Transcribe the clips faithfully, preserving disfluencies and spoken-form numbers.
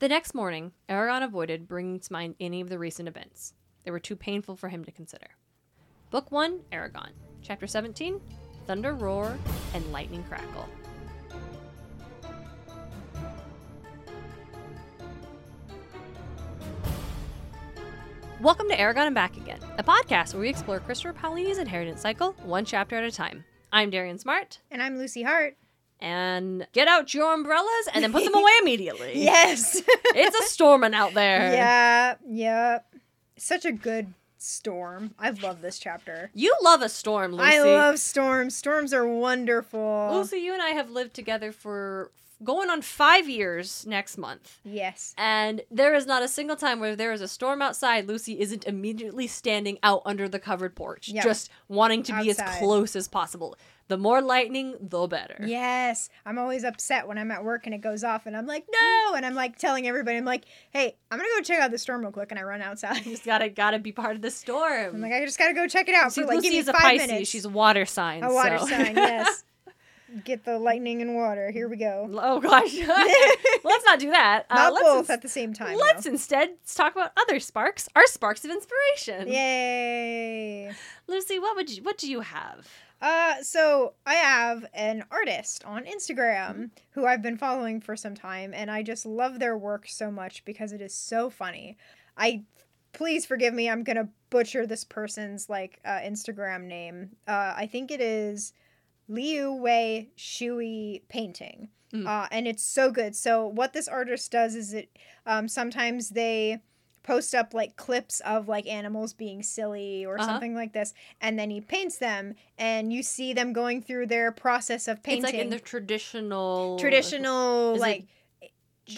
The next morning, Eragon avoided bringing to mind any of the recent events. They were too painful for him to consider. Book one, Eragon. Chapter seventeen, Thunder Roar and Lightning Crackle. Welcome to Eragon and Back Again, a podcast where we explore Christopher Paolini's Inheritance Cycle one chapter at a time. I'm Darian Smart. And I'm Lucy Hart. And get out your umbrellas and then put them away immediately. Yes. It's a storming out there. Yeah, yeah. Such a good storm. I love this chapter. You love a storm, Lucy. I love storms. Storms are wonderful. Lucy, you and I have lived together for going on five years next month. Yes. And there is not a single time where there is a storm outside, Lucy isn't immediately standing out under the covered porch, yep. just wanting to be outside as close as possible. The more lightning, the better. Yes. I'm always upset when I'm at work and it goes off and I'm like, no. And I'm like telling everybody, I'm like, hey, I'm going to go check out the storm real quick. And I run outside. You just got to gotta be part of the storm. I'm like, I just got to go check it out. See, for like, Lucy give me is five a Pisces. Minutes. She's a water sign. A water so. sign, yes. Get the lightning and water. Here we go. Oh, gosh. Let's not do that. Uh, not let's both ins- at the same time. Let's though. instead talk about other sparks, our sparks of inspiration. Yay. Lucy, what would you, what do you have? Uh, so I have an artist on Instagram mm-hmm. who I've been following for some time, and I just love their work so much because it is so funny. I, please forgive me, I'm gonna butcher this person's, like, uh, Instagram name. Uh, I think it is Liu Wei Shui Painting, mm. uh, and it's so good. So what this artist does is it, um, sometimes they post up, like, clips of, like, animals being silly or uh-huh. something like this, and then he paints them, and you see them going through their process of painting. It's, like, in the traditional... Traditional, like,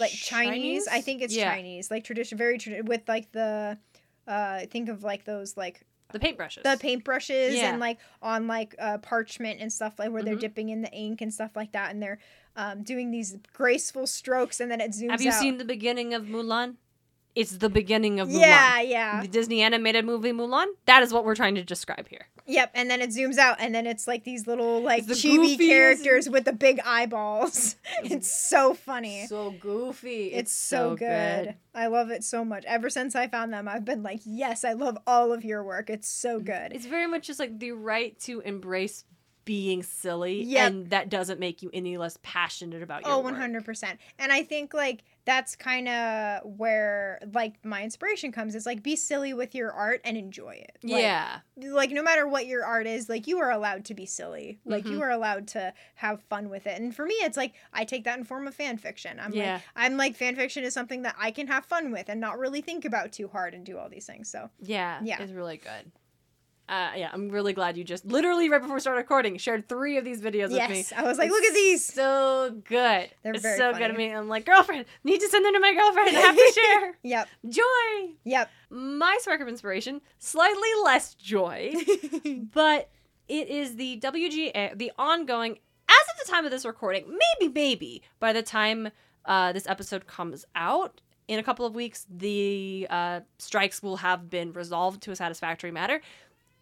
like Chinese? Chinese? I think it's yeah. Chinese. Like, tradition, very traditional, with, like, the... Uh, think of, like, those, like... The paintbrushes. The paintbrushes, yeah. and, like, on, like, uh, parchment and stuff, like, where mm-hmm. they're dipping in the ink and stuff like that, and they're um, doing these graceful strokes, and then it zooms out. Have you out. seen the beginning of Mulan? It's the beginning of Mulan. Yeah, yeah. The Disney animated movie Mulan. That is what we're trying to describe here. Yep, and then it zooms out, and then it's like these little, like, the chibi goofies. characters with the big eyeballs. It's so funny. So goofy. It's, it's so, so good. good. I love it so much. Ever since I found them, I've been like, yes, I love all of your work. It's so good. It's very much just like the right to embrace being silly, yep. and that doesn't make you any less passionate about your oh, work. Oh, one hundred percent. And I think, like, that's kind of where, like, my inspiration comes. It's, like, be silly with your art and enjoy it. Like, yeah. Like, no matter what your art is, like, you are allowed to be silly. Like, mm-hmm. you are allowed to have fun with it. And for me, it's, like, I take that in form of fan fiction. I'm, yeah. like, I'm like, fan fiction is something that I can have fun with and not really think about too hard and do all these things. So, yeah. Yeah. It's really good. Uh, yeah, I'm really glad you just literally right before we started recording shared three of these videos yes, with me. Yes, I was like, it's look at these. So good. They're it's very so funny. good. I mean, I'm like, girlfriend, need to send them to my girlfriend. I have to share. Yep. Joy. Yep. My spark of inspiration, slightly less joy, but it is the W G A, the ongoing, as of the time of this recording, maybe, maybe by the time uh, this episode comes out, in a couple of weeks, the uh, strikes will have been resolved to a satisfactory matter.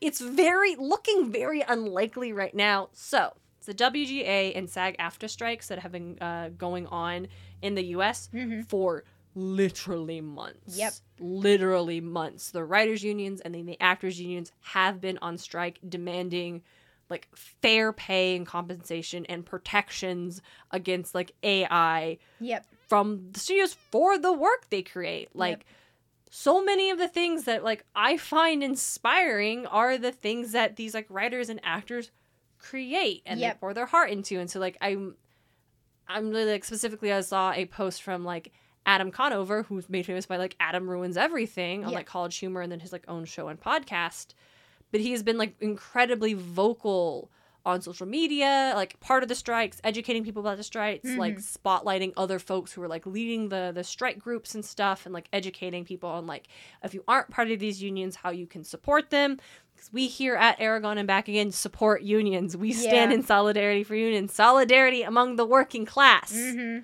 It's very, looking very unlikely right now. So, it's the W G A and SAG-AFTRA strikes that have been uh, going on in the U S mm-hmm. for literally months. Yep. Literally months. The writers' unions and then the actors' unions have been on strike demanding, like, fair pay and compensation and protections against, like, A I yep. from the studios for the work they create. Like, yep. so many of the things that, like, I find inspiring are the things that these, like, writers and actors create and yep. they pour their heart into. And so, like, I'm, I'm really, like, specifically I saw a post from, like, Adam Conover, who's made famous by, like, Adam Ruins Everything on, yep. like, College Humor and then his, like, own show and podcast. But he has been, like, incredibly vocal on social media, like, part of the strikes, educating people about the strikes, mm-hmm. like, spotlighting other folks who are, like, leading the the strike groups and stuff, and, like, educating people on, like, if you aren't part of these unions, how you can support them. Because we here at Eragon and Back Again support unions. We yeah. stand in solidarity for unions. Solidarity among the working class. Mm-hmm.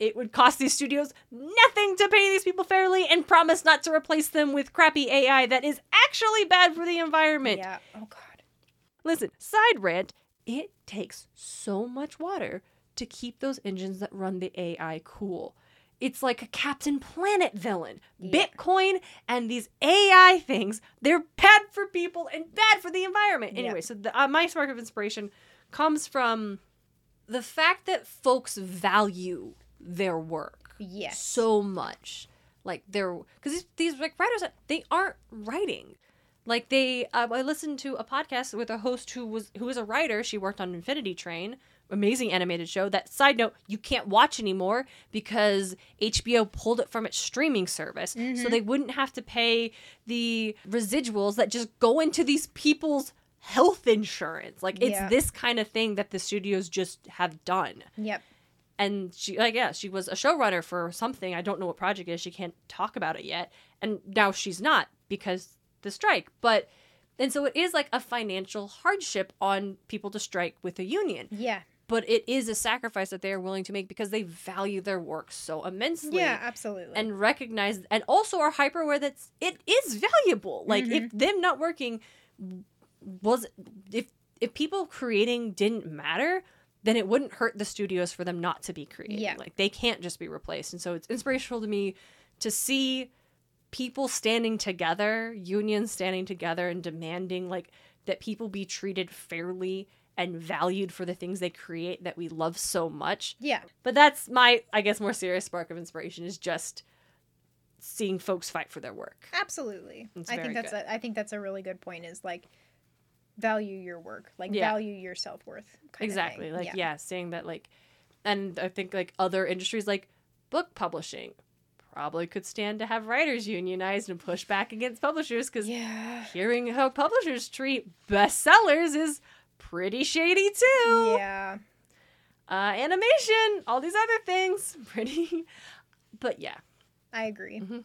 It would cost these studios nothing to pay these people fairly and promise not to replace them with crappy A I that is actually bad for the environment. Yeah. Oh, God. Listen, side rant, it takes so much water to keep those engines that run the A I cool. It's like a Captain Planet villain. Yeah. Bitcoin and these A I things, they're bad for people and bad for the environment. Anyway, yeah. so the, uh, my spark of inspiration comes from the fact that folks value their work yes. so much. Like, they're... Because these, these like writers, they aren't writing. Like, they... Uh, I listened to a podcast with a host who was who was a writer. She worked on Infinity Train. Amazing animated show. That, side note, you can't watch anymore because H B O pulled it from its streaming service. Mm-hmm. So they wouldn't have to pay the residuals that just go into these people's health insurance. Like, it's yeah. this kind of thing that the studios just have done. Yep. And she, like, yeah, she was a showrunner for something. I don't know what project it is. She can't talk about it yet. And now she's not because the strike. But, and so it is like a financial hardship on people to strike with a union. Yeah. But it is a sacrifice that they are willing to make because they value their work so immensely. Yeah, absolutely. And recognize, and also are hyper aware that it is valuable. Like, mm-hmm. if them not working was, if if people creating didn't matter, then it wouldn't hurt the studios for them not to be creating. Yeah. Like, they can't just be replaced. And so it's inspirational to me to see people standing together, unions standing together and demanding, like, that people be treated fairly and valued for the things they create that we love so much. Yeah. But that's my, I guess, more serious spark of inspiration is just seeing folks fight for their work. Absolutely. It's I think that's a, I think that's a really good point is, like, value your work, like yeah. value your self-worth kind exactly of thing. Like yeah. yeah saying that, like, and I think, like, other industries like book publishing probably could stand to have writers unionized and push back against publishers because yeah. hearing how publishers treat bestsellers is pretty shady too. Yeah uh animation, all these other things, pretty but yeah I agree. Mm-hmm.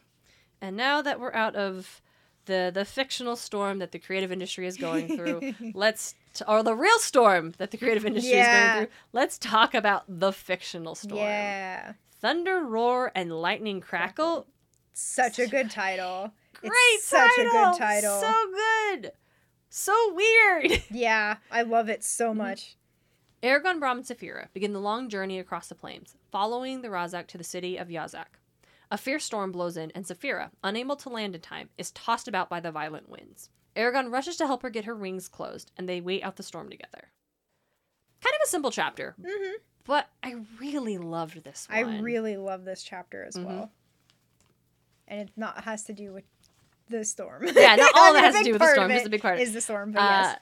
And now that we're out of The, the fictional storm that the creative industry is going through, let's, t- or the real storm that the creative industry yeah. is going through, let's talk about the fictional storm. Yeah. Thunder Roar and Lightning Crackle. Such a good title. Great it's title. Such a good title. So good. So weird. Yeah, I love it so much. Eragon, Brom, and Saphira begin the long journey across the plains, following the Ra'zac to the city of Yazuac. A fierce storm blows in, and Saphira, unable to land in time, is tossed about by the violent winds. Eragon rushes to help her get her rings closed, and they wait out the storm together. Kind of a simple chapter, mm-hmm. but I really loved this one. I really love this chapter as mm-hmm. well. And it not has to do with the storm. Yeah, not all that has to do with the storm, just a big part of it. Is the storm, but uh, yes.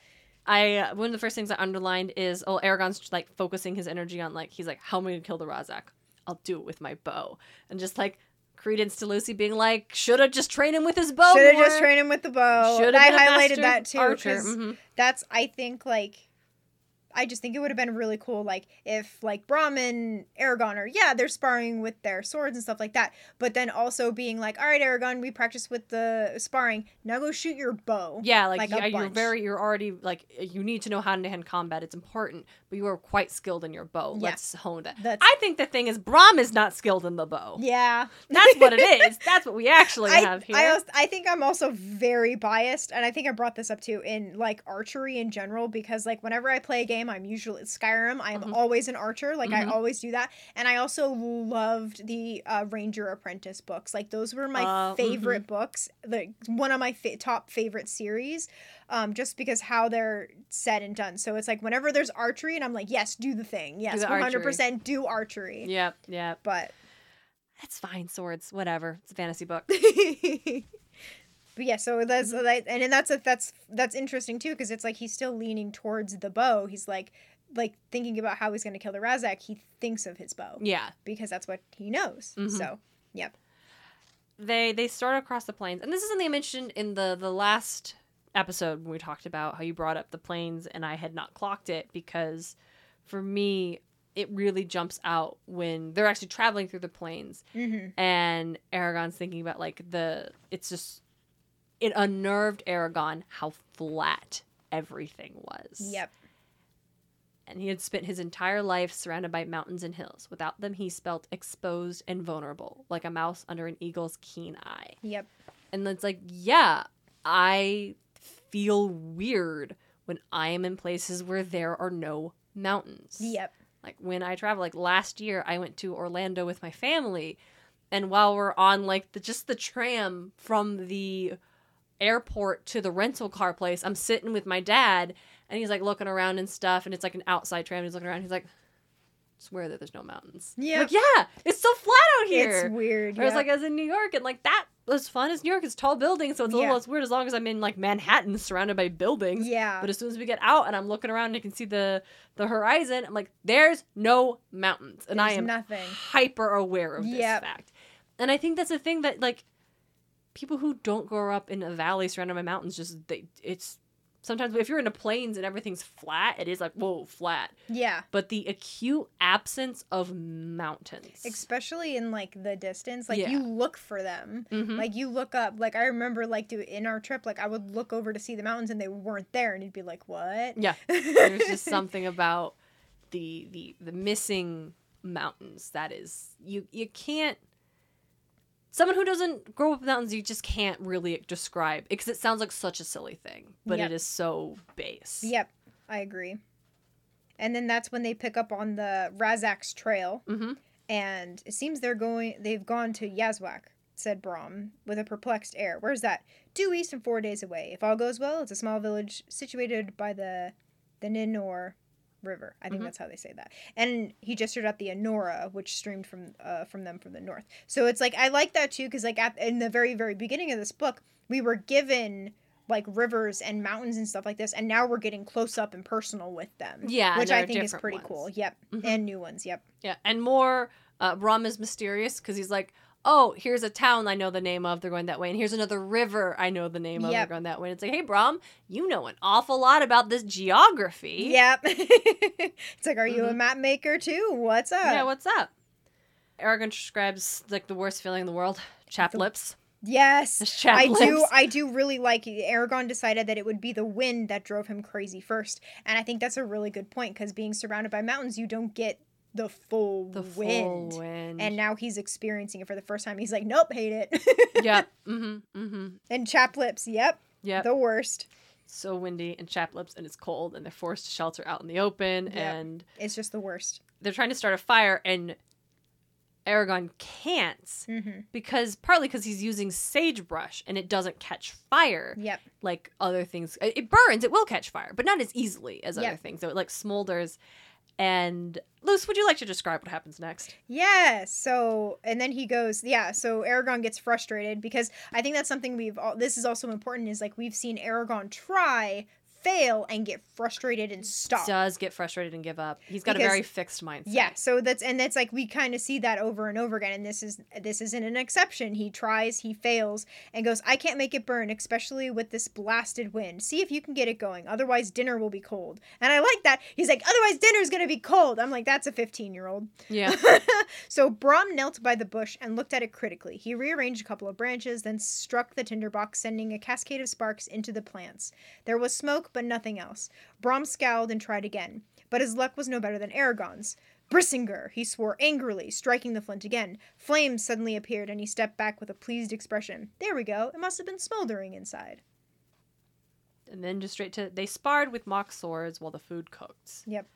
I, one of the first things I underlined is, oh, Eragon's, like, focusing his energy on, like, he's like, how am I going to kill the Ra'zac? I'll do it with my bow. And just, like, credence to Lucy being like, should have just trained him with his bow. Should have just trained him with the bow. Should have. I highlighted that too because mm-hmm. that's, I think, like, I just think it would have been really cool, like, if, like, Brom and Eragon are, yeah, they're sparring with their swords and stuff like that, but then also being like, all right, Eragon, we practiced with the sparring. Now go shoot your bow. Yeah, like, like yeah, you're very, you're already, like, you need to know hand-to-hand combat. It's important, but you are quite skilled in your bow. Yeah. Let's hone that. That's... I think the thing is Brom is not skilled in the bow. Yeah. That's what it is. That's what we actually I, have here. I, also, I think I'm also very biased, and I think I brought this up, too, in, like, archery in general, because, like, whenever I play a game, I'm usually Skyrim. I'm mm-hmm. always an archer. Like, mm-hmm. I always do that. And I also loved the uh, Ranger Apprentice books. Like, those were my uh, favorite mm-hmm. books. Like, one of my fa- top favorite series, um, just because how they're said and done. So it's like, whenever there's archery, and I'm like, yes, do the thing. Yes, one hundred percent do archery. Yep, yep. But that's fine, swords, whatever. It's a fantasy book. But yeah, so that's and that's that's that's interesting too, because it's like he's still leaning towards the bow. He's like, like thinking about how he's going to kill the Ra'zac. He thinks of his bow, yeah, because that's what he knows. Mm-hmm. So, yep. They they start across the plains, and this is something I mentioned in the the last episode when we talked about how you brought up the plains, and I had not clocked it because for me it really jumps out when they're actually traveling through the plains, mm-hmm. and Eragon's thinking about like the it's just. It unnerved Eragon how flat everything was. Yep. And he had spent his entire life surrounded by mountains and hills. Without them, he felt exposed and vulnerable, like a mouse under an eagle's keen eye. Yep. And it's like, yeah, I feel weird when I am in places where there are no mountains. Yep. Like when I travel, like last year I went to Orlando with my family And while we're on, like, the, just the tram from the airport to the rental car place, I'm sitting with my dad, and he's, like, looking around and stuff, and it's, like, an outside tram, and he's looking around, and he's like, I swear that there's no mountains. Yeah. Like, yeah, it's so flat out here. It's weird, yeah. Whereas, like, as in New York, and, like, that was fun as New York. It's tall buildings, so it's a little yeah. less weird as long as I'm in, like, Manhattan surrounded by buildings. Yeah. But as soon as we get out and I'm looking around and I can see the, the horizon, I'm like, there's no mountains. And there's I am nothing. hyper aware of this yep. fact. And I think that's the thing that, like, people who don't grow up in a valley surrounded by mountains, just, they, it's, sometimes if you're in the plains and everything's flat, it is like, whoa, flat. Yeah. But the acute absence of mountains. Especially in, like, the distance. Like, yeah. you look for them. Mm-hmm. Like, you look up. Like, I remember, like, do, in our trip, like, I would look over to see the mountains and they weren't there. And you'd be like, what? Yeah. There's just something about the, the, the missing mountains that is, you, you can't. Someone who doesn't grow up in mountains, you just can't really describe it because it sounds like such a silly thing, but yep. it is so base. Yep, I agree. And then that's when they pick up on the Ra'zac's trail, mm-hmm. and it seems they're going. They've gone to Yazuac, said Brom, with a perplexed air. Where's that? Due east and four days away. If all goes well, it's a small village situated by the the Ninor River. I think mm-hmm. that's how they say that. And he gestured at the Anora, which streamed from uh, from them from the north. So it's like, I like that too, because like at, in the very, very beginning of this book, we were given like rivers and mountains and stuff like this, and now we're getting close up and personal with them. Yeah, which I think is pretty ones. cool. Yep, mm-hmm. and new ones. Yep. Yeah, and more. Uh, Brom is mysterious because he's like, oh, here's a town I know the name of, they're going that way, and here's another river I know the name of, yep. they're going that way. And it's like, hey, Brom, you know an awful lot about this geography. Yep. It's like, are you mm-hmm. a map maker too? What's up? Yeah, what's up? Eragon describes, like, the worst feeling in the world, chapped the- lips. Yes, I lips. do. I do really like it. Eragon decided that it would be the wind that drove him crazy first, and I think that's a really good point, because being surrounded by mountains, you don't get The full the wind. full wind. And now he's experiencing it for the first time. He's like, nope, hate it. Yep. Mm-hmm. Mm-hmm. And chapped lips. Yep. Yep. The worst. So windy and chapped lips, and it's cold, and they're forced to shelter out in the open. Yep. And it's just the worst. They're trying to start a fire, and Eragon can't mm-hmm. because partly because he's using sagebrush and it doesn't catch fire. Yep. Like other things. It burns. It will catch fire, but not as easily as yep. other things. So it like smolders. And Luce, would you like to describe what happens next? Yeah. So, and then he goes, yeah. So Eragon gets frustrated because I think that's something we've all, this is also important is like we've seen Eragon try, fail, and get frustrated and stop. He does get frustrated and give up. He's got because, a very fixed mindset. Yeah. So that's, and that's like, we kind of see that over and over again. And this is, this isn't an exception. He tries, he fails, and goes, I can't make it burn, especially with this blasted wind. See if you can get it going. Otherwise, dinner will be cold. And I like that. He's like, otherwise, dinner's going to be cold. I'm like, that's a fifteen-year-old. Yeah. So Brom knelt by the bush and looked at it critically. He rearranged a couple of branches, then struck the tinderbox, sending a cascade of sparks into the plants. There was smoke, but nothing else. Brom scowled and tried again, but his luck was no better than Eragon's. Brissinger, he swore angrily, striking the flint again. Flames suddenly appeared, and he stepped back with a pleased expression. There we go. It must have been smoldering inside. And then just straight to, they sparred with mock swords while the food cooked. Yep.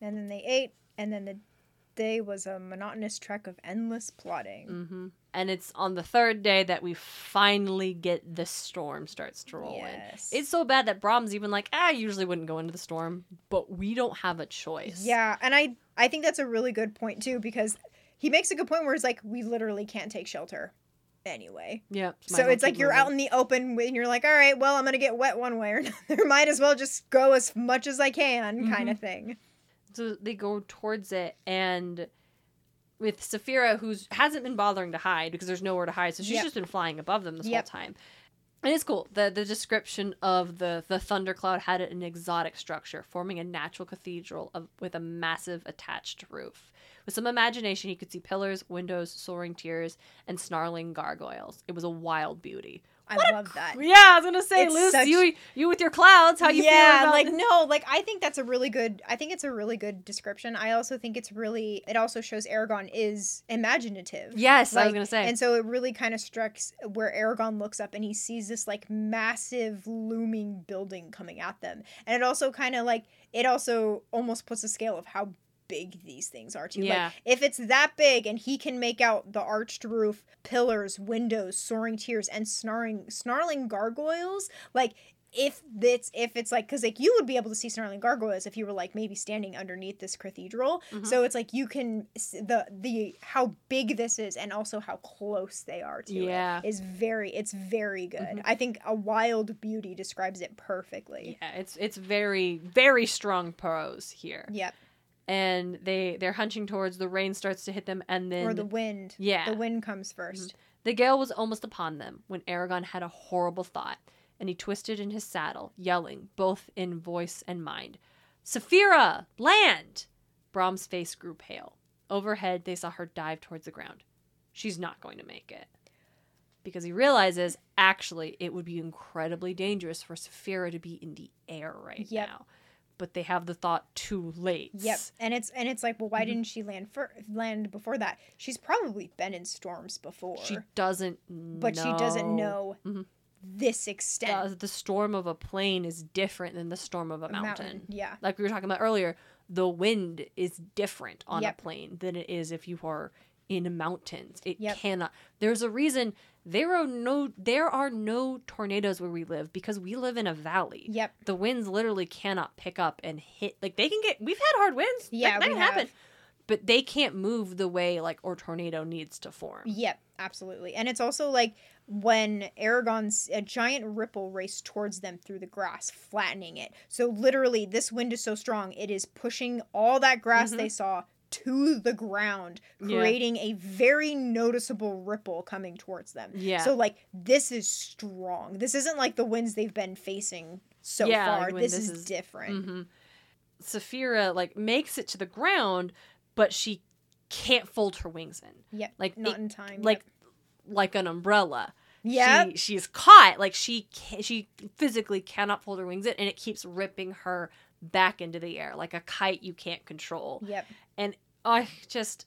And then they ate, and then the day was a monotonous trek of endless plotting. Mm-hmm. And it's on the third day that we finally get the storm starts to roll yes. in. It's so bad that Brom's even like, ah, I usually wouldn't go into the storm, but we don't have a choice. Yeah, and I, I think that's a really good point, too, because he makes a good point where it's like, we literally can't take shelter anyway. Yeah. So it's like you're moving out in the open and you're like, all right, well, I'm going to get wet one way or another. Might as well just go as much as I can mm-hmm. kind of thing. So they go towards it, and with Saphira, who hasn't been bothering to hide because there's nowhere to hide, so she's yep. just been flying above them this yep. whole time. And it's cool. The the description of the, the thundercloud had an exotic structure, forming a natural cathedral of, with a massive attached roof. With some imagination, he could see pillars, windows, soaring tiers, and snarling gargoyles. It was a wild beauty. I what love a, that. Yeah, I was gonna say, Luce, such, you you with your clouds, how you yeah, feel about like this? No, like I think that's a really good. I think it's a really good description. I also think it's really. It also shows Eragon is imaginative. Yes, like, I was gonna say, and so it really kind of strikes where Eragon looks up and he sees this like massive looming building coming at them, and it also kind of like it also almost puts a scale of how big these things are too. Yeah. Like, if it's that big and he can make out the arched roof, pillars, windows, soaring tiers, and snarling, snarling gargoyles, like... If it's, if it's like, because like you would be able to see snarling gargoyles if you were like maybe standing underneath this cathedral. Mm-hmm. So it's like you can, the, the, how big this is and also how close they are to yeah. it is very, it's very good. Mm-hmm. I think A Wild Beauty describes it perfectly. Yeah, it's, it's very, very strong prose here. Yep. And they, they're hunching towards, the rain starts to hit them and then. Or the wind. Yeah. The wind comes first. Mm-hmm. The gale was almost upon them when Eragon had a horrible thought. And he twisted in his saddle, yelling, both in voice and mind. Saphira! Land! Brom's face grew pale. Overhead, they saw her dive towards the ground. She's not going to make it. Because he realizes, actually, it would be incredibly dangerous for Saphira to be in the air right yep. now. But they have the thought too late. Yep, and it's and it's like, well, why mm-hmm. didn't she land for, land before that? She's probably been in storms before. She doesn't know. But she doesn't know. Mm-hmm. This extent. The, the storm of a plain is different than the storm of a mountain. mountain. Yeah. Like we were talking about earlier, the wind is different on yep. a plain than it is if you are in mountains. It yep. cannot. There's a reason there are no there are no tornadoes where we live because we live in a valley. Yep. The winds literally cannot pick up and hit. Like they can get. We've had hard winds. Yeah, that can happen. But they can't move the way like or tornado needs to form. Yep, absolutely. And it's also like when Eragon's a giant ripple raced towards them through the grass, flattening it. So literally, this wind is so strong it is pushing all that grass mm-hmm. they saw to the ground, creating yeah. a very noticeable ripple coming towards them. Yeah. So like this is strong. This isn't like the winds they've been facing so yeah, far. Like this, this is, is... different. Mm-hmm. Saphira like makes it to the ground. But she can't fold her wings in. Yeah, like not it, in time. Like, yep. like an umbrella. Yeah, she, she's caught. Like she, can, she physically cannot fold her wings in, and it keeps ripping her back into the air, like a kite you can't control. Yep. And I uh, just,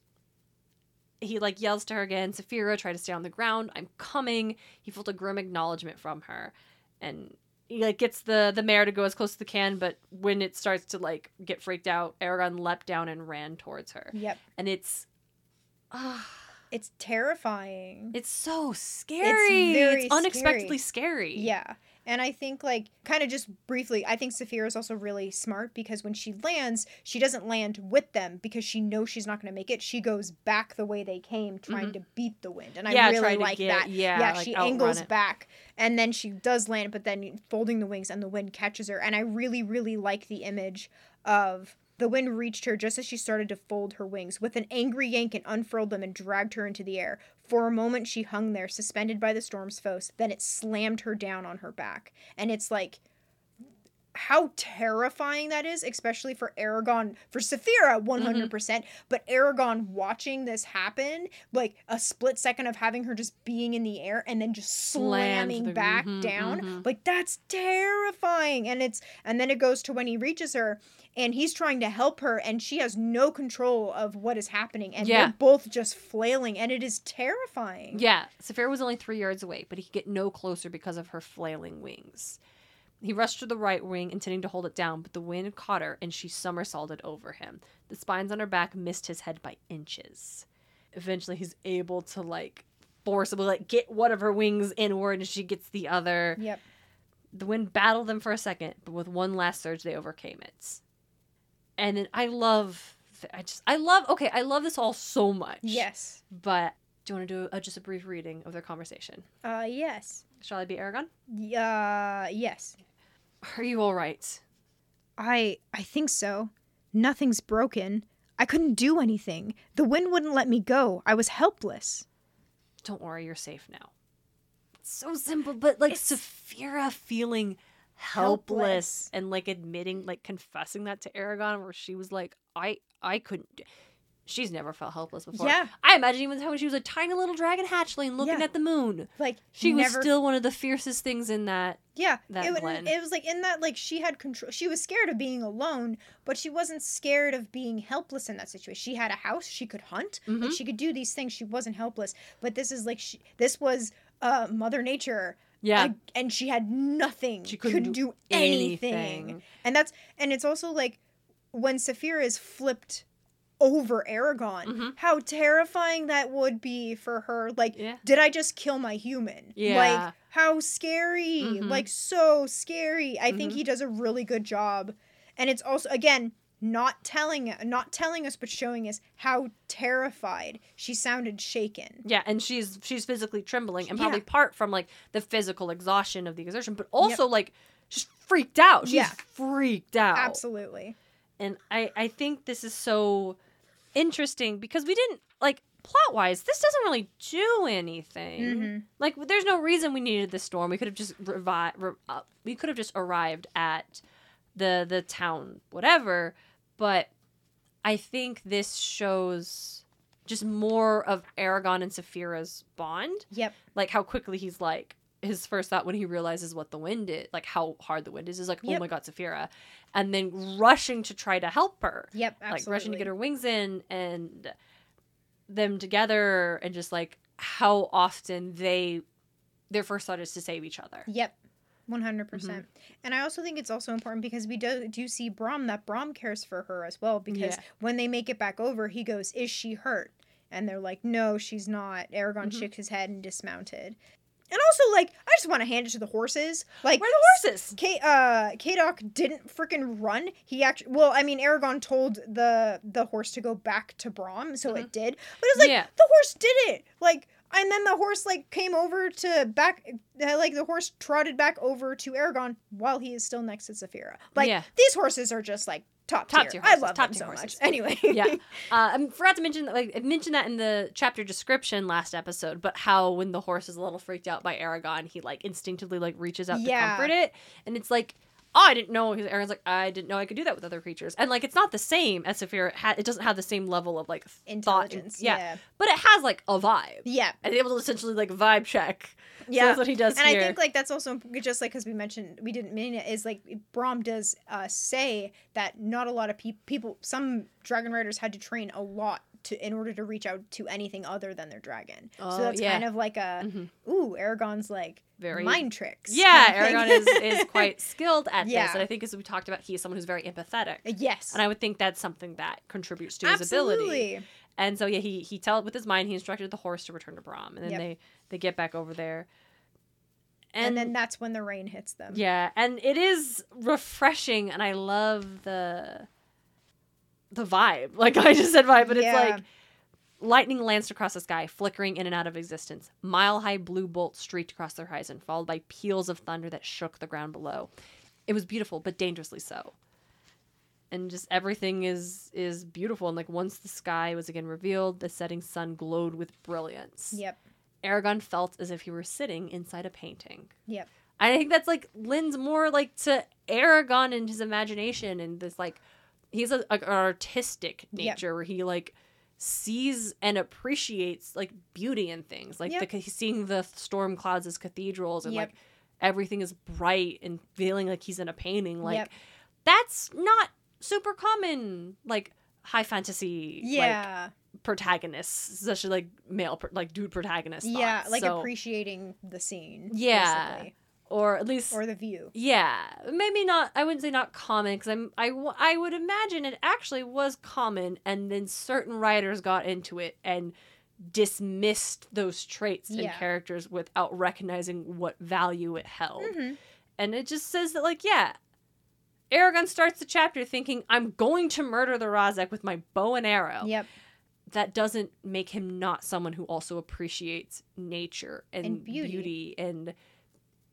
he like yells to her again. Saphira, try to stay on the ground. I'm coming. He felt a grim acknowledgement from her, and he like gets the, the mare to go as close as they can, but when it starts to like get freaked out, Eragon leapt down and ran towards her. Yep. And it's uh, it's terrifying. It's so scary. It's, very it's unexpectedly scary. scary. Yeah. And I think, like, kind of just briefly, I think Saphira is also really smart because when she lands, she doesn't land with them because she knows she's not going to make it. She goes back the way they came trying mm-hmm. to beat the wind. And yeah, I really like get, that. Yeah, yeah like she angles it. back and then she does land, but then folding the wings and the wind catches her. And I really, really like the image of... The wind reached her just as she started to fold her wings. With an angry yank, it unfurled them and dragged her into the air. For a moment, she hung there, suspended by the storm's force. Then it slammed her down on her back. And it's like, how terrifying that is, especially for Eragon, for Saphira, one hundred percent. Mm-hmm. But Eragon watching this happen, like a split second of having her just being in the air and then just slamming the, back mm-hmm, down. Mm-hmm. Like, that's terrifying. And it's, and then it goes to when he reaches her. And he's trying to help her, and she has no control of what is happening. And yeah. they're both just flailing, and it is terrifying. Yeah. Saphira was only three yards away, but he could get no closer because of her flailing wings. He rushed to the right wing, intending to hold it down, but the wind caught her, and she somersaulted over him. The spines on her back missed his head by inches. Eventually, he's able to, like, forcibly, like, get one of her wings inward, and she gets the other. Yep. The wind battled them for a second, but with one last surge, they overcame it. And then I love, I just, I love, okay, I love this all so much. Yes. But do you want to do a, just a brief reading of their conversation? Uh, yes. Shall I be Eragon? Uh, yes. Are you all right? I, I think so. Nothing's broken. I couldn't do anything. The wind wouldn't let me go. I was helpless. Don't worry, you're safe now. It's so simple, but like it's... Saphira feeling... Helpless. helpless and like admitting like confessing that to Eragon where she was like I I couldn't do- she's never felt helpless before. Yeah, I imagine even when she was a tiny little dragon hatchling looking yeah. at the moon, like she never... was still one of the fiercest things in that yeah that it, blend. It was like in that like she had control. She was scared of being alone, but she wasn't scared of being helpless in that situation. She had a house, she could hunt, mm-hmm. like, she could do these things. She wasn't helpless, but this is like she, this was uh Mother Nature. Yeah. I, and she had nothing. She couldn't, couldn't do, do anything. anything. And that's, and it's also like when Saphira is flipped over Eragon. Mm-hmm. How terrifying that would be for her. Like, yeah. did I just kill my human? Yeah. Like, how scary. Mm-hmm. Like, so scary. I mm-hmm. think he does a really good job. And it's also, again, not telling not telling us, but showing us how terrified she sounded, shaken. Yeah, and she's she's physically trembling, and probably yeah. part from, like, the physical exhaustion of the exertion, but also, yep. like, just freaked out. She's yeah. freaked out. Absolutely. And I, I think this is so interesting, because we didn't, like, plot-wise, this doesn't really do anything. Mm-hmm. Like, there's no reason we needed this storm. We could have just revi- re- uh, we could have just arrived at the the town, whatever. But I think this shows just more of Eragon and Saphira's bond. Yep. Like, how quickly he's like, his first thought when he realizes what the wind is, like how hard the wind is, is like, yep. oh my God, Saphira. And then rushing to try to help her. Yep, absolutely. Like, rushing to get her wings in, and them together, and just like how often they, their first thought is to save each other. Yep. one hundred percent. Mm-hmm. And I also think it's also important because we do, do see Brom, that Brom cares for her as well, because yeah. when they make it back over, he goes, is she hurt? And they're like, no, she's not. Eragon mm-hmm. shook his head and dismounted. And also, like, I just want to hand it to the horses. Like, where are the horses? K- uh, K-Doc didn't freaking run. He actually, well, I mean, Eragon told the the horse to go back to Brom, so mm-hmm. it did. But it's like, yeah. the horse did it. Like, and then the horse, like, came over to back, like, the horse trotted back over to Eragon while he is still next to Saphira. Like, yeah. these horses are just, like, top, top tier. tier horses. I love top them so horses. much. Anyway. Yeah. Uh, I forgot to mention, like, I mentioned that in the chapter description last episode, but how when the horse is a little freaked out by Eragon, he, like, instinctively, like, reaches out yeah. to comfort it. And it's like, oh, I didn't know. Eragon's like, I didn't know I could do that with other creatures. And, like, it's not the same as Saphira. It, ha- it doesn't have the same level of, like, intelligence. Thought. Yeah. yeah. But it has, like, a vibe. Yeah. And able to essentially, like, vibe check. Yeah. So that's what he does and here. And I think, like, that's also just, like, because we mentioned, we didn't mean it, is, like, Brom does uh, say that not a lot of pe- people, some dragon riders had to train a lot to in order to reach out to anything other than their dragon. Oh, so that's yeah. kind of like a, mm-hmm. ooh, Eragon's, like, very mind tricks. Yeah, Eragon is, is quite skilled at yeah. this. And I think, as we talked about, he is someone who's very empathetic. Yes. And I would think that's something that contributes to Absolutely. his ability. And so, yeah, he he tell with his mind, he instructed the horse to return to Brom. And then yep. they, they get back over there. And, and then that's when the rain hits them. Yeah, and it is refreshing. And I love the, the vibe. Like, I just said vibe, but yeah. it's like, lightning lanced across the sky, flickering in and out of existence. Mile-high blue bolts streaked across the horizon, followed by peals of thunder that shook the ground below. It was beautiful, but dangerously so. And just everything is is beautiful. And, like, once the sky was again revealed, the setting sun glowed with brilliance. Yep. Eragon felt as if he were sitting inside a painting. Yep. I think that's, like, lends more, like, to Eragon and his imagination. And this, like, he's a, a, an artistic nature yep. where he, like, sees and appreciates, like, beauty in things, like yep. the, seeing the storm clouds as cathedrals, and yep. like everything is bright and feeling like he's in a painting, like yep. that's not super common, like, high fantasy yeah like, protagonists, especially like male, like, dude protagonists yeah thoughts. Like, so, appreciating the scene yeah basically. Or at least, or the view yeah maybe not, I wouldn't say not common, because I'm I, I would imagine it actually was common, and then certain writers got into it and dismissed those traits yeah. in characters without recognizing what value it held. Mm-hmm. And it just says that, like, yeah Eragon starts the chapter thinking, I'm going to murder the Ra'zac with my bow and arrow. Yep. That doesn't make him not someone who also appreciates nature and, and beauty. beauty and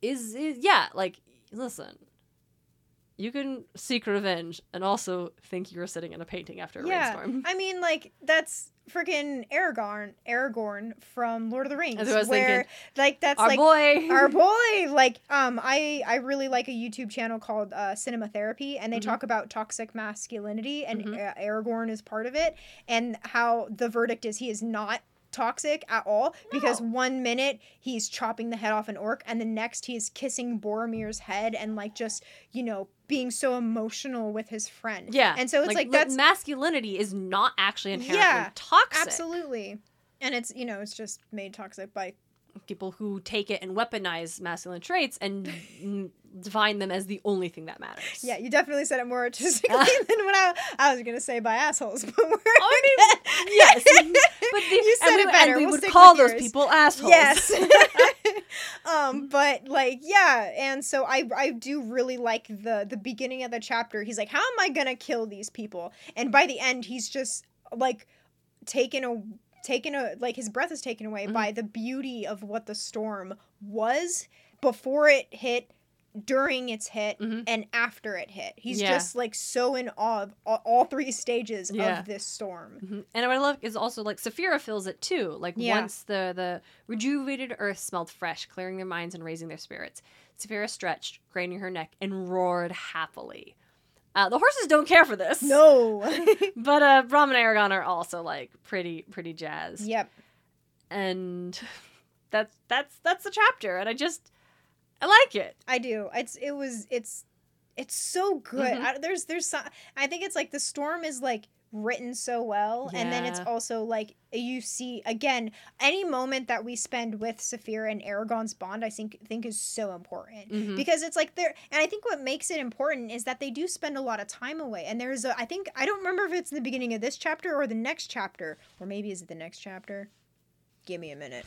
Is, is yeah like listen, you can seek revenge and also think you're sitting in a painting after a yeah. rainstorm. I mean, like, that's freaking Aragorn Aragorn from Lord of the Rings. As I was where thinking, like, that's our like boy. our boy. Like, um, I I really like a YouTube channel called uh, Cinema Therapy, and they mm-hmm. talk about toxic masculinity, and mm-hmm. Aragorn is part of it, and how the verdict is he is not toxic at all, because no. one minute he's chopping the head off an orc, and the next he is kissing Boromir's head and, like, just, you know, being so emotional with his friend. Yeah. And so it's like, like that's masculinity is not actually inherently yeah, toxic. Absolutely. And it's, you know, it's just made toxic by people who take it and weaponize masculine traits and n- define them as the only thing that matters. Yeah, you definitely said it more artistically uh, than what I, I was going to say by assholes. But we're I mean, yes. But the, you said we, it better. And we we'll would call those yours. people assholes. Yes. um, but like, yeah. And so I I do really like the, the beginning of the chapter. He's like, how am I going to kill these people? And by the end, he's just like taken a... taken a, like his breath is taken away mm-hmm. by the beauty of what the storm was before it hit, during its hit, mm-hmm. and after it hit. He's yeah. just like so in awe of all, all three stages yeah. of this storm. Mm-hmm. And what I love is also like Saphira feels it too. Like yeah. once the, the rejuvenated earth smelled fresh, clearing their minds and raising their spirits, Saphira stretched, craning her neck, and roared happily. Uh, the horses don't care for this. No. But uh, Brom and Eragon are also, like, pretty pretty jazzed. Yep. And that's that's that's the chapter. And I just, I like it. I do. It's, it was, it's, it's so good. Mm-hmm. I, there's, there's some, I think it's, like, the storm is, like, written so well. Yeah. And then it's also, like, you see, again, any moment that we spend with Saphira and Eragon's bond, I think think is so important. Mm-hmm. Because it's like they're, and I think what makes it important is that they do spend a lot of time away. And there's a, I think, I don't remember if it's in the beginning of this chapter or the next chapter. Or maybe is it the next chapter? Give me a minute.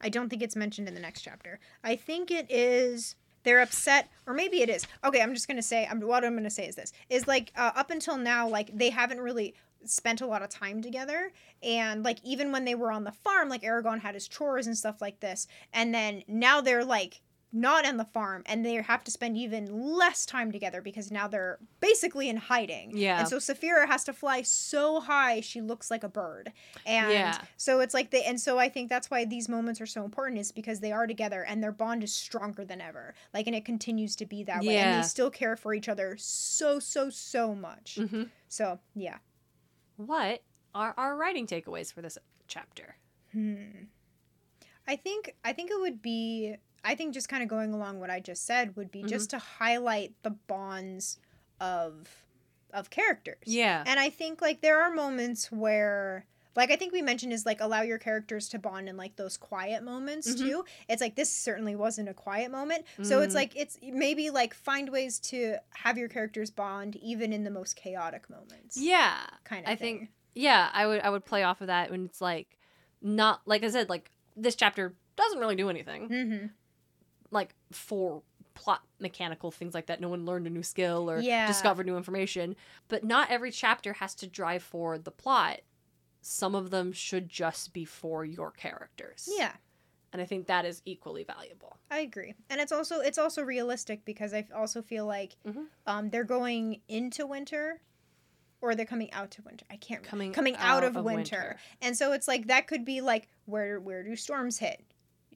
I don't think it's mentioned in the next chapter. I think it is... They're upset, or maybe it is. Okay, I'm just going to say, I'm, what I'm going to say is this, is like uh, up until now, like they haven't really spent a lot of time together. And like even when they were on the farm, like Eragon had his chores and stuff like this. And then now they're like not on the farm and they have to spend even less time together because now they're basically in hiding. Yeah. And so Saphira has to fly so high she looks like a bird. And yeah. so it's like they, and so I think that's why these moments are so important is because they are together and their bond is stronger than ever. Like, and it continues to be that way. Yeah. And they still care for each other so, so, so much. Mm-hmm. So, yeah. What are our writing takeaways for this chapter? Hmm. I think, I think it would be... I think just kind of going along what I just said would be mm-hmm. just to highlight the bonds of of characters. Yeah. And I think, like, there are moments where, like, I think we mentioned is, like, allow your characters to bond in, like, those quiet moments, mm-hmm. too. It's like, this certainly wasn't a quiet moment. Mm. So it's, like, it's maybe, like, find ways to have your characters bond even in the most chaotic moments. Yeah. Kind of I thing. think, yeah, I would, I would play off of that when it's, like, not, like I said, like, this chapter doesn't really do anything. Mm-hmm. Like, for plot mechanical things like that. No one learned a new skill or yeah. discovered new information. But not every chapter has to drive forward the plot. Some of them should just be for your characters. Yeah. And I think that is equally valuable. I agree. And it's also it's also realistic because I also feel like mm-hmm. um, they're going into winter or they're coming out to winter. I can't remember. Coming, coming out, out of, of winter. winter. And so it's like that could be like where where do storms hit?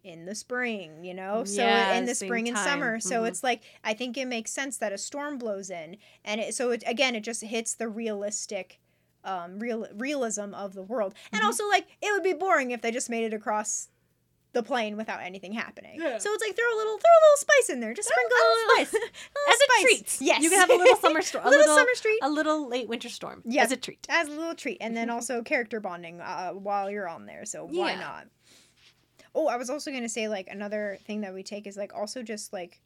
In the spring, you know? So yeah, in the spring and time. summer. Mm-hmm. So it's like, I think it makes sense that a storm blows in. And it, so it, again, it just hits the realistic um, real realism of the world. Mm-hmm. And also like, it would be boring if they just made it across the plane without anything happening. Yeah. So it's like, throw a little, throw a little spice in there. Just sprinkle a little spice. As a treat. Yes. You can have a little summer storm. A little, little summer treat. A little late winter storm. Yep. As a treat. As a little treat. And then also character bonding uh, while you're on there. So yeah. why not? Oh, I was also going to say, like, another thing that we take is, like, also just, like,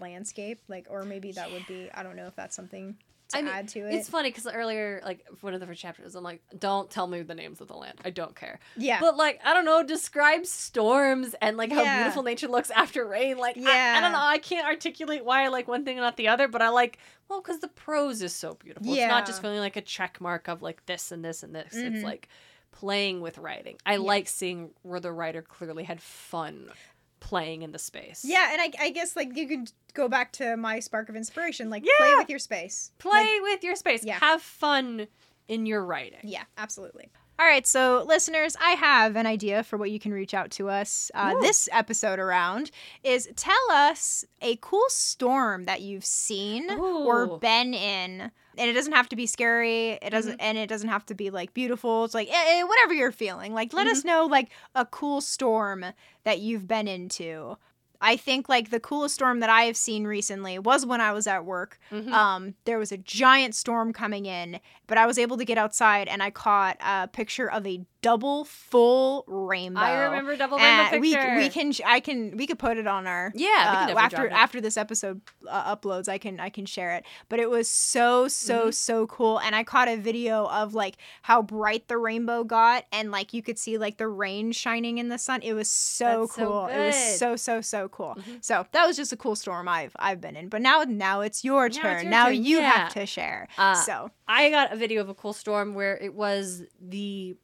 landscape. Like, or maybe that yeah. would be, I don't know if that's something to I mean, add to it. It's funny, because earlier, like, one of the first chapters, I'm like, don't tell me the names of the land. I don't care. Yeah. But, like, I don't know, describe storms and, like, how yeah. beautiful nature looks after rain. Like, yeah. I, I don't know, I can't articulate why I like one thing and not the other, but I like, well, because the prose is so beautiful. Yeah. It's not just feeling like a check mark of, like, this and this and this. Mm-hmm. It's, like... playing with writing. I yeah. like seeing where the writer clearly had fun playing in the space. Yeah, and I, I guess, like, you could go back to my spark of inspiration. Like, yeah. play with your space. Play like, with your space. Yeah. Have fun in your writing. Yeah, absolutely. All right, so listeners, I have an idea for what you can reach out to us uh, this episode around is tell us a cool storm that you've seen Ooh. or been in. And it doesn't have to be scary. It doesn't, mm-hmm. and it doesn't have to be like beautiful. It's like eh, eh, whatever you're feeling. Like, let mm-hmm. us know like a cool storm that you've been into. I think, like, the coolest storm that I have seen recently was when I was at work. Mm-hmm. Um, there was a giant storm coming in, but I was able to get outside, and I caught a picture of a double full rainbow. I remember double rainbow and picture. We, we can I can we could put it on our yeah uh, we can definitely after after this episode uh, uploads. I can I can share it. But it was so so mm-hmm. so cool, and I caught a video of like how bright the rainbow got, and like you could see like the rain shining in the sun. It was so That's cool. So it was so so so cool. Mm-hmm. So that was just a cool storm I've I've been in. But now now it's your now turn. It's your now turn. you yeah. have to share. Uh, so I got a video of a cool storm where it was the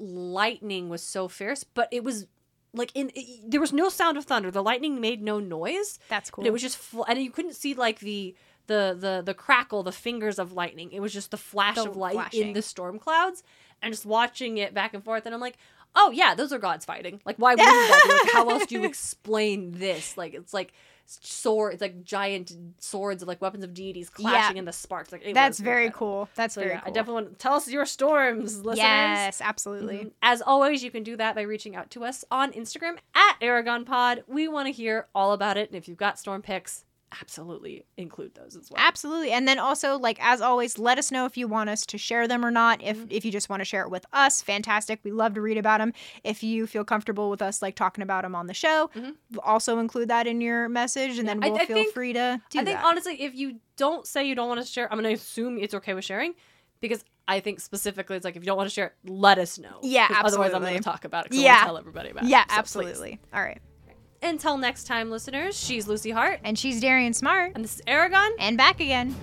lightning was so fierce, but it was like in it, there was no sound of thunder. The lightning made no noise. That's cool. But it was just fl- and you couldn't see like the the the the crackle, the fingers of lightning. It was just the flash the of light flashing. in the storm clouds, and just watching it back and forth. And I'm like, oh yeah, those are gods fighting. Like, why wouldn't that be? Like, how else do you explain this? Like, it's like sword. It's like giant swords of like weapons of deities clashing yeah. in the sparks. Like, that's very incredible. cool. That's so, very yeah, cool. I definitely want to tell us your storms, listeners. Yes, absolutely. Mm-hmm. As always, you can do that by reaching out to us on Instagram at EragonPod. We want to hear all about it, and if you've got storm picks, absolutely include those as well. Absolutely. And then also, like, as always, let us know if you want us to share them or not. If mm-hmm. if you just want to share it with us, fantastic. We love to read about them. If you feel comfortable with us, like, talking about them on the show, mm-hmm. also include that in your message, and yeah, then we'll I, I feel think, free to do that. I think, that. honestly, if you don't say you don't want to share, I'm going to assume it's okay with sharing, because I think specifically it's like, if you don't want to share it, let us know. Yeah, absolutely. Otherwise, I'm going to talk about it, because yeah. I want to tell everybody about yeah, it. Yeah, so absolutely. Please. All right. Until next time, listeners, she's Lucy Hart. And she's Darian Smart. And this is Eragon. And Back Again.